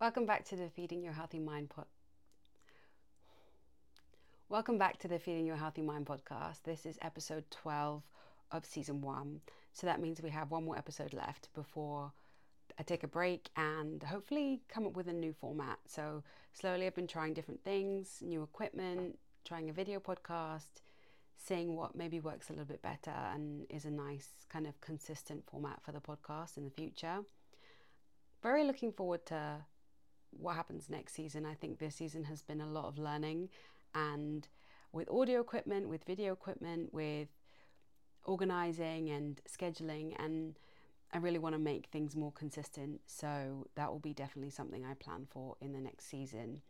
Welcome back to the Feeding Your Healthy Mind podcast. This is episode 12 of season 1. So that means we have one more episode left before I take a break and hopefully come up with a new format. So slowly I've been trying different things, new equipment, trying a video podcast, seeing what maybe works a little bit better and is a nice kind of consistent format for the podcast in the future. Very looking forward to what happens next season. I think this season has been a lot of learning, and with audio equipment, with video equipment, with organizing and scheduling, and I really want to make things more consistent, so that will be definitely something I plan for in the next season.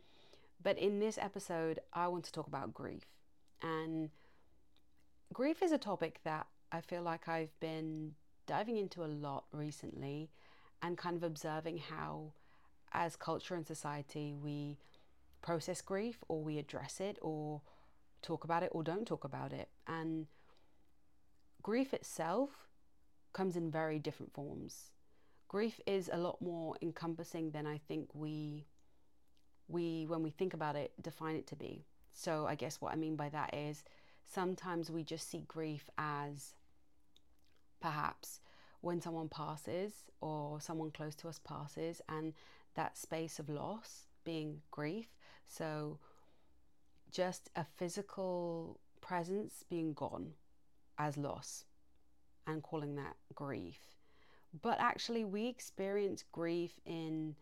But in this episode, I want to talk about grief. And grief is a topic that I feel like I've been diving into a lot recently, and kind of observing how as culture and society we process grief, or we address it, or talk about it, or don't talk about it. And grief itself comes in very different forms. Grief is a lot more encompassing than I think we when we think about it, define it to be. So I guess what I mean by that is sometimes we just see grief as perhaps when someone passes, or someone close to us passes, and that space of loss being grief. So just a physical presence being gone as loss, and calling that grief. But actually we experience grief in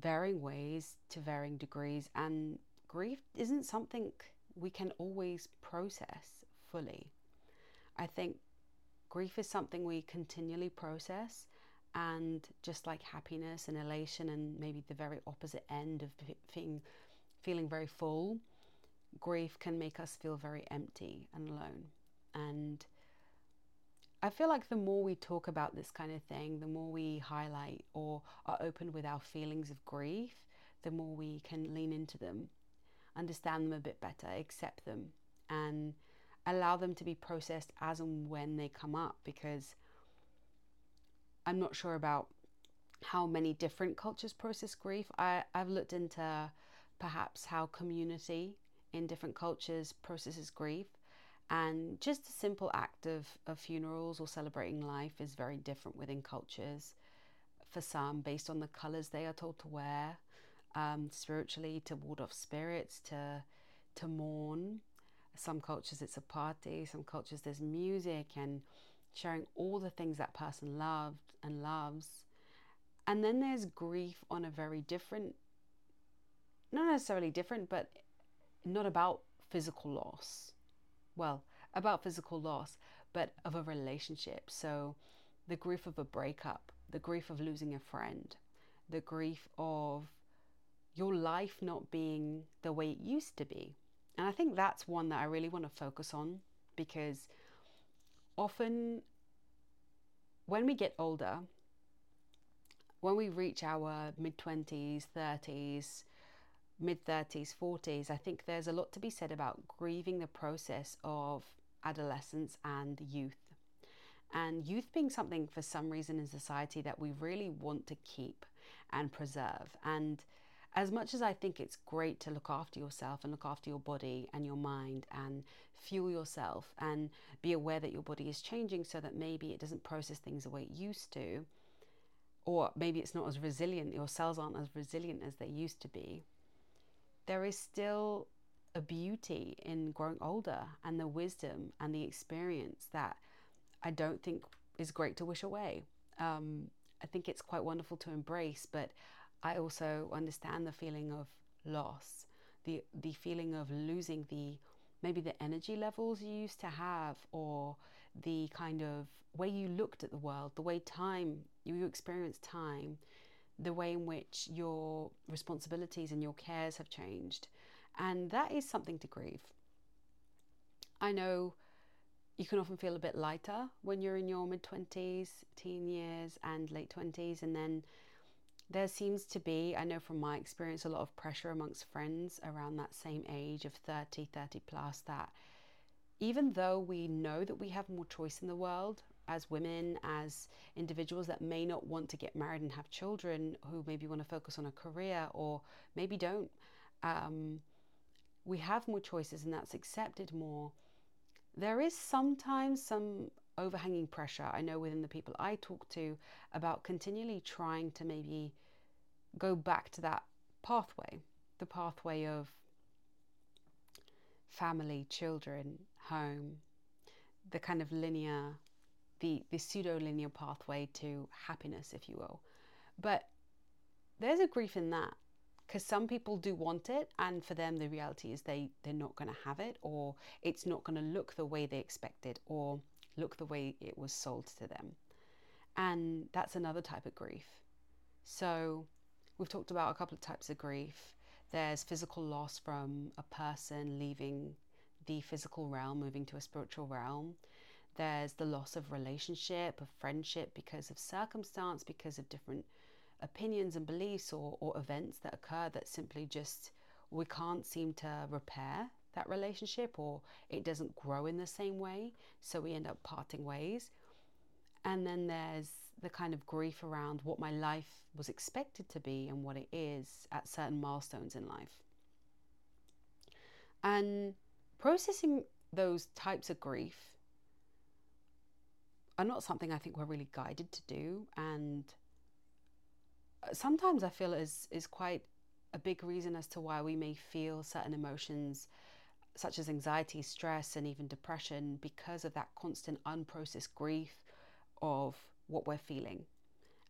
varying ways, to varying degrees, and grief isn't something we can always process fully. I think grief is something we continually process, and just like happiness and elation and maybe the very opposite end of feeling very full, grief can make us feel very empty and alone. And I feel like the more we talk about this kind of thing, the more we highlight or are open with our feelings of grief, the more we can lean into them, understand them a bit better, accept them, and allow them to be processed as and when they come up. Because I'm not sure about how many different cultures process grief. I've looked into perhaps how community in different cultures processes grief, and just the simple act of funerals or celebrating life is very different within cultures. For some, based on the colors they are told to wear, spiritually, to ward off spirits, to mourn. Some cultures it's a party, some cultures there's music and sharing all the things that person loved and loves. And then there's grief on a very different, not necessarily different, but not about physical loss. Well, about physical loss, but of a relationship. So the grief of a breakup, the grief of losing a friend, the grief of your life not being the way it used to be. And I think that's one that I really want to focus on, because often when we get older, when we reach our mid-20s, 30s, mid-30s, 40s, I think there's a lot to be said about grieving the process of adolescence and youth. And youth being something for some reason in society that we really want to keep and preserve. And as much as I think it's great to look after yourself and look after your body and your mind and fuel yourself and be aware that your body is changing, so that maybe it doesn't process things the way it used to, or maybe it's not as resilient, your cells aren't as resilient as they used to be, there is still a beauty in growing older, and the wisdom and the experience that I don't think is great to wish away. I think it's quite wonderful to embrace, but I also understand the feeling of loss, the feeling of losing maybe the energy levels you used to have, or the kind of way you looked at the world, the way you experience time, the way in which your responsibilities and your cares have changed. And that is something to grieve. I know you can often feel a bit lighter when you're in your mid-20s, teen years and late 20s, and then there seems to be, I know from my experience, a lot of pressure amongst friends around that same age of 30 plus, that even though we know that we have more choice in the world as women, as individuals that may not want to get married and have children, who maybe want to focus on a career or maybe don't. We have more choices and that's accepted more. There is sometimes some overhanging pressure, I know, within the people I talk to about continually trying to maybe go back to that pathway, the pathway of family, children, home, the kind of linear, the pseudo-linear pathway to happiness, if you will. But there's a grief in that, because some people do want it, and for them the reality is they're not going to have it, or it's not going to look the way they expected or look the way it was sold to them. And that's another type of grief. So we've talked about a couple of types of grief. There's physical loss from a person leaving the physical realm, moving to a spiritual realm. There's the loss of relationship, of friendship, because of circumstance, because of different opinions and beliefs or events that occur that simply just, we can't seem to repair that relationship, or it doesn't grow in the same way, so we end up parting ways. And then there's the kind of grief around what my life was expected to be and what it is at certain milestones in life. And processing those types of grief are not something I think we're really guided to do, and sometimes I feel is quite a big reason as to why we may feel certain emotions such as anxiety, stress, and even depression, because of that constant unprocessed grief of what we're feeling.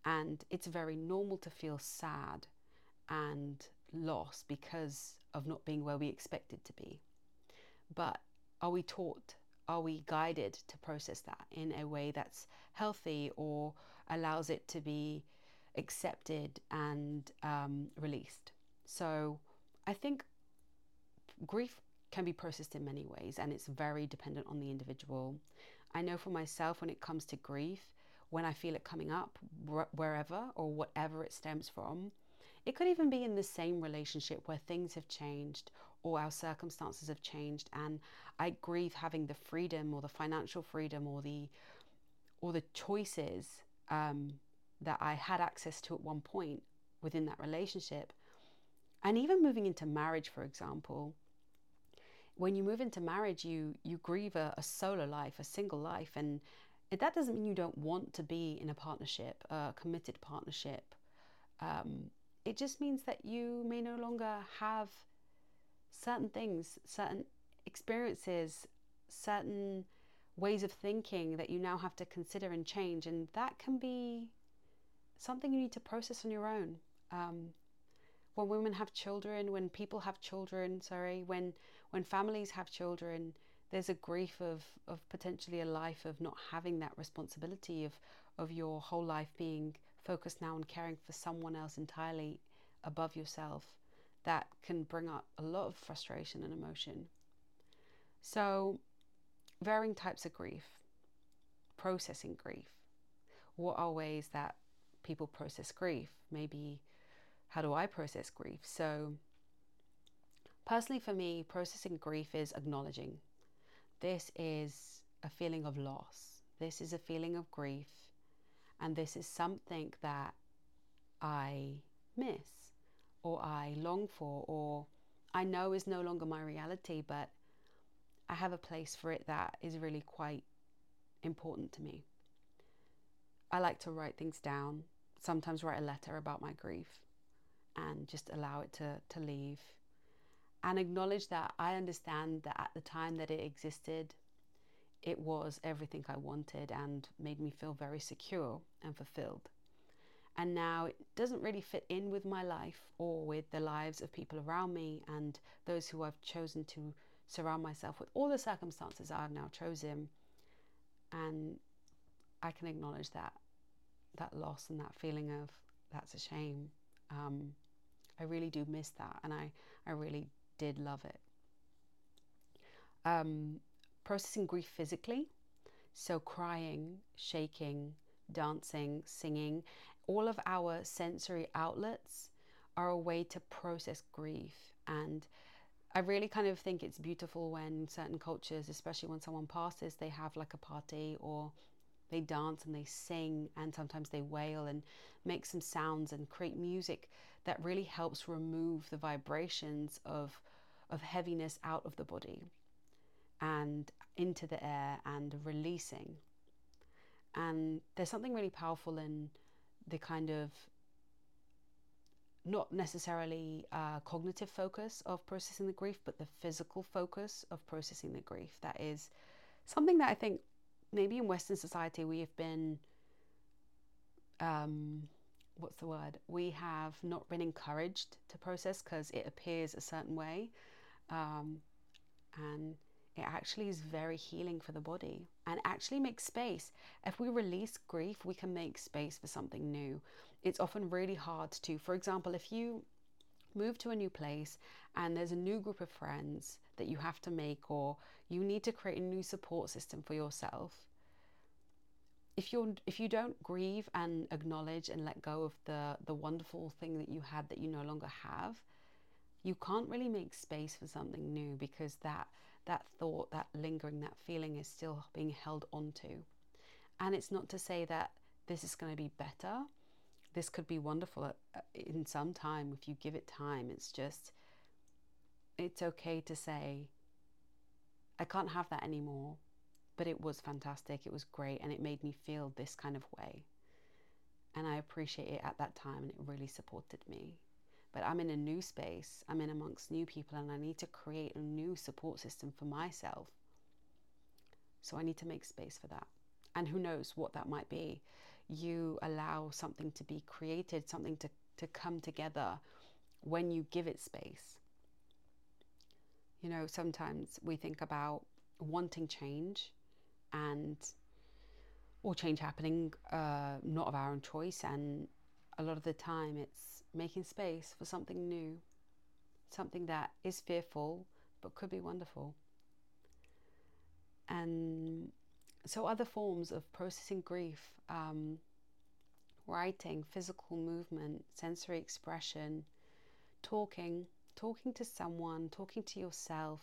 And it's very normal to feel sad and lost because of not being where we expected to be. But are we taught, are we guided to process that in a way that's healthy or allows it to be accepted and released? So I think grief can be processed in many ways, and it's very dependent on the individual. I know for myself, when it comes to grief, when I feel it coming up, wherever or whatever it stems from, it could even be in the same relationship where things have changed or our circumstances have changed, and I grieve having the freedom or the financial freedom or the choices that I had access to at one point within that relationship. And even moving into marriage, for example, when you move into marriage, you grieve a solo life, a single life, and that doesn't mean you don't want to be in a partnership, a committed partnership. It just means that you may no longer have certain things, certain experiences, certain ways of thinking that you now have to consider and change, and that can be something you need to process on your own. When women have children, when people have children, when families have children, there's a grief of potentially a life of not having that responsibility of your whole life being focused now on caring for someone else entirely above yourself. That can bring up a lot of frustration and emotion. So varying types of grief, processing grief. What are ways that people process grief? Maybe, how do I process grief? So personally for me, processing grief is acknowledging. This is a feeling of loss. This is a feeling of grief. And this is something that I miss or I long for, or I know is no longer my reality, but I have a place for it that is really quite important to me. I like to write things down, sometimes write a letter about my grief, and just allow it to leave and acknowledge that I understand that at the time that it existed, it was everything I wanted and made me feel very secure and fulfilled. And now it doesn't really fit in with my life or with the lives of people around me and those who I've chosen to surround myself with, all the circumstances I've now chosen. And I can acknowledge that loss and that feeling of, that's a shame. I really do miss that, and I really did love it. Processing grief physically, so crying, shaking, dancing, singing, all of our sensory outlets are a way to process grief. And I really kind of think it's beautiful when certain cultures, especially when someone passes, they have like a party or They dance and they sing, and sometimes they wail and make some sounds and create music that really helps remove the vibrations of heaviness out of the body and into the air and releasing. And there's something really powerful in the kind of not necessarily cognitive focus of processing the grief, but the physical focus of processing the grief. That is something that I think maybe in Western society we have been, we have not been encouraged to process because it appears a certain way. And it actually is very healing for the body and actually makes space. If we release grief, we can make space for something new. It's often really hard to, for example, if you move to a new place and there's a new group of friends that you have to make, or you need to create a new support system for yourself. If you don't grieve and acknowledge and let go of the wonderful thing that you had that you no longer have, you can't really make space for something new, because that thought, that lingering, that feeling is still being held onto. And it's not to say that this is going to be better. This could be wonderful in some time if you give it time. It's just, it's okay to say, I can't have that anymore, but it was fantastic, it was great, and it made me feel this kind of way. And I appreciate it at that time, and it really supported me. But I'm in a new space, I'm in amongst new people, and I need to create a new support system for myself. So I need to make space for that. And who knows what that might be. You allow something to be created, something to come together when you give it space. You know, sometimes we think about wanting change or change happening, not of our own choice. And a lot of the time it's making space for something new, something that is fearful, but could be wonderful. And so other forms of processing grief, writing, physical movement, sensory expression, talking to someone, talking to yourself,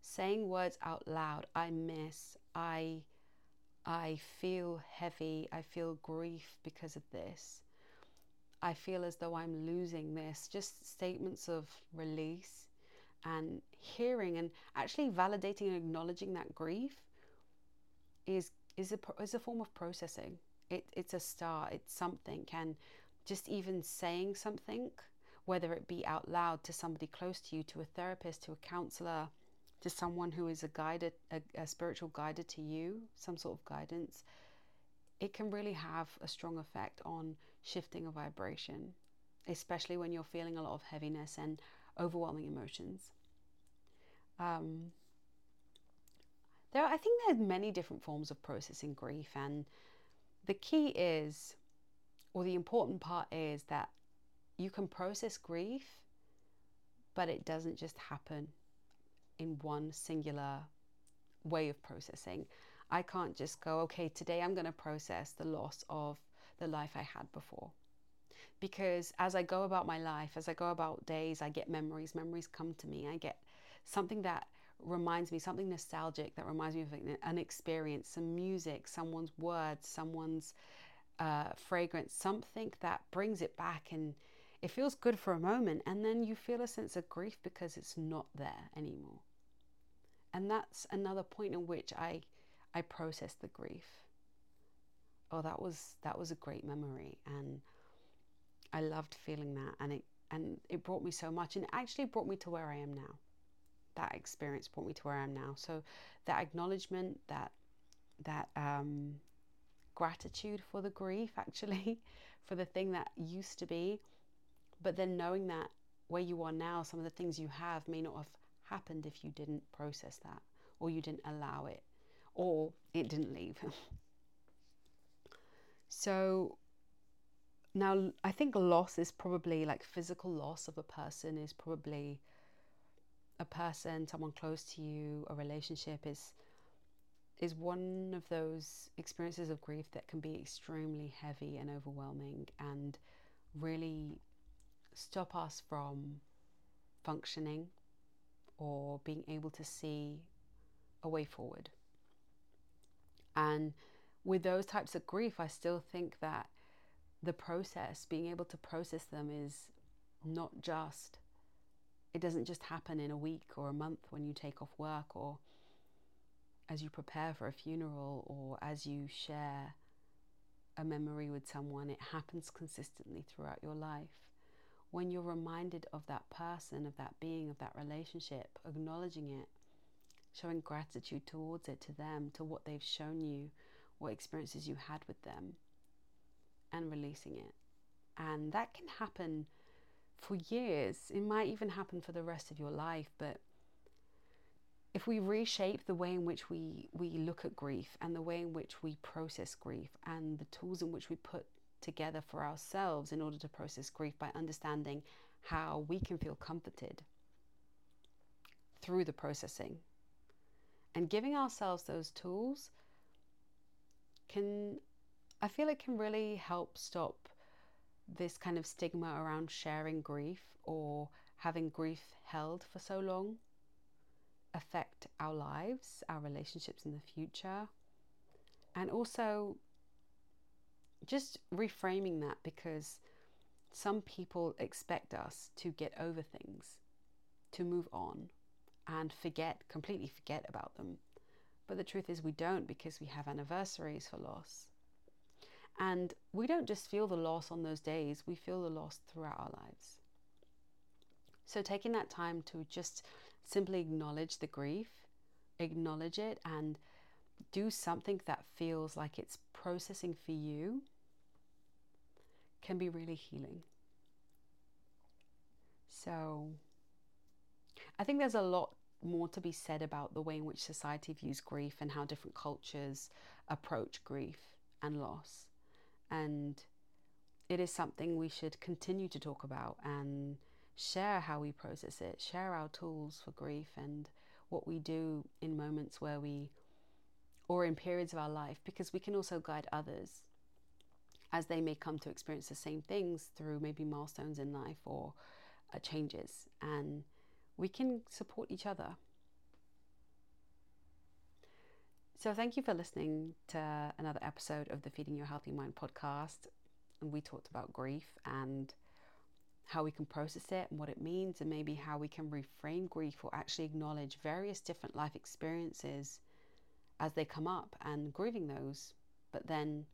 saying words out loud. I miss, I feel heavy, I feel grief because of this. I feel as though I'm losing this. Just statements of release and hearing and actually validating and acknowledging that grief is a form of processing. It's a start, it's something. And just even saying something, whether it be out loud to somebody close to you, to a therapist, to a counselor, to someone who is a spiritual guider to you, some sort of guidance, it can really have a strong effect on shifting a vibration, especially when you're feeling a lot of heaviness and overwhelming emotions. I think there's many different forms of processing grief, and the key is, or the important part is, that you can process grief, but it doesn't just happen in one singular way of processing. I can't just go, okay, today I'm going to process the loss of the life I had before. Because as I go about my life, as I go about days, I get memories come to me. I get something that reminds me, something nostalgic that reminds me of an experience, some music, someone's words, someone's fragrance, something that brings it back, and it feels good for a moment, and then you feel a sense of grief because it's not there anymore. And that's another point in which I process the grief. Oh, that was a great memory, and I loved feeling that, and it brought me so much, and it actually brought me to where I am now. That experience brought me to where I am now. So that acknowledgement, that gratitude for the grief, actually, for the thing that used to be, but then knowing that where you are now, some of the things you have may not have happened if you didn't process that, or you didn't allow it, or it didn't leave. So now I think loss is probably, like, physical loss of a person is probably a person, someone close to you, a relationship is one of those experiences of grief that can be extremely heavy and overwhelming, and really stop us from functioning or being able to see a way forward. And with those types of grief, I still think that the process, being able to process them, is not just, it doesn't just happen in a week or a month when you take off work or as you prepare for a funeral or as you share a memory with someone. It happens consistently throughout your life. When you're reminded of that person, of that being, of that relationship, acknowledging it, showing gratitude towards it, to them, to what they've shown you, what experiences you had with them, and releasing it. And that can happen for years. It might even happen for the rest of your life, but if we reshape the way in which we look at grief and the way in which we process grief and the tools in which we put together for ourselves in order to process grief by understanding how we can feel comforted through the processing and giving ourselves those tools, I feel it can really help stop this kind of stigma around sharing grief or having grief held for so long affect our lives, our relationships in the future, and also just reframing that, because some people expect us to get over things, to move on and completely forget about them. But the truth is we don't, because we have anniversaries for loss. And we don't just feel the loss on those days, we feel the loss throughout our lives. So taking that time to just simply acknowledge the grief, acknowledge it, and do something that feels like it's processing for you can be really healing. So I think there's a lot more to be said about the way in which society views grief and how different cultures approach grief and loss. And it is something we should continue to talk about and share how we process it, share our tools for grief and what we do in moments where or in periods of our life, because we can also guide others as they may come to experience the same things through maybe milestones in life or changes, and we can support each other. So thank you for listening to another episode of the Feeding Your Healthy Mind podcast. And we talked about grief and how we can process it and what it means, and maybe how we can reframe grief or actually acknowledge various different life experiences as they come up and grieving those, but then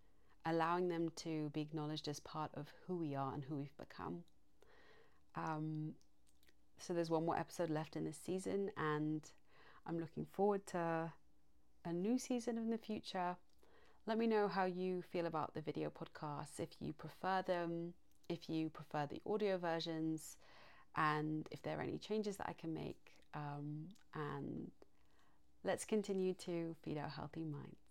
allowing them to be acknowledged as part of who we are and who we've become. So there's one more episode left in this season, and I'm looking forward to a new season in the future. Let me know how you feel about the video podcasts, if you prefer them, if you prefer the audio versions, and if there are any changes that I can make. And let's continue to feed our healthy minds.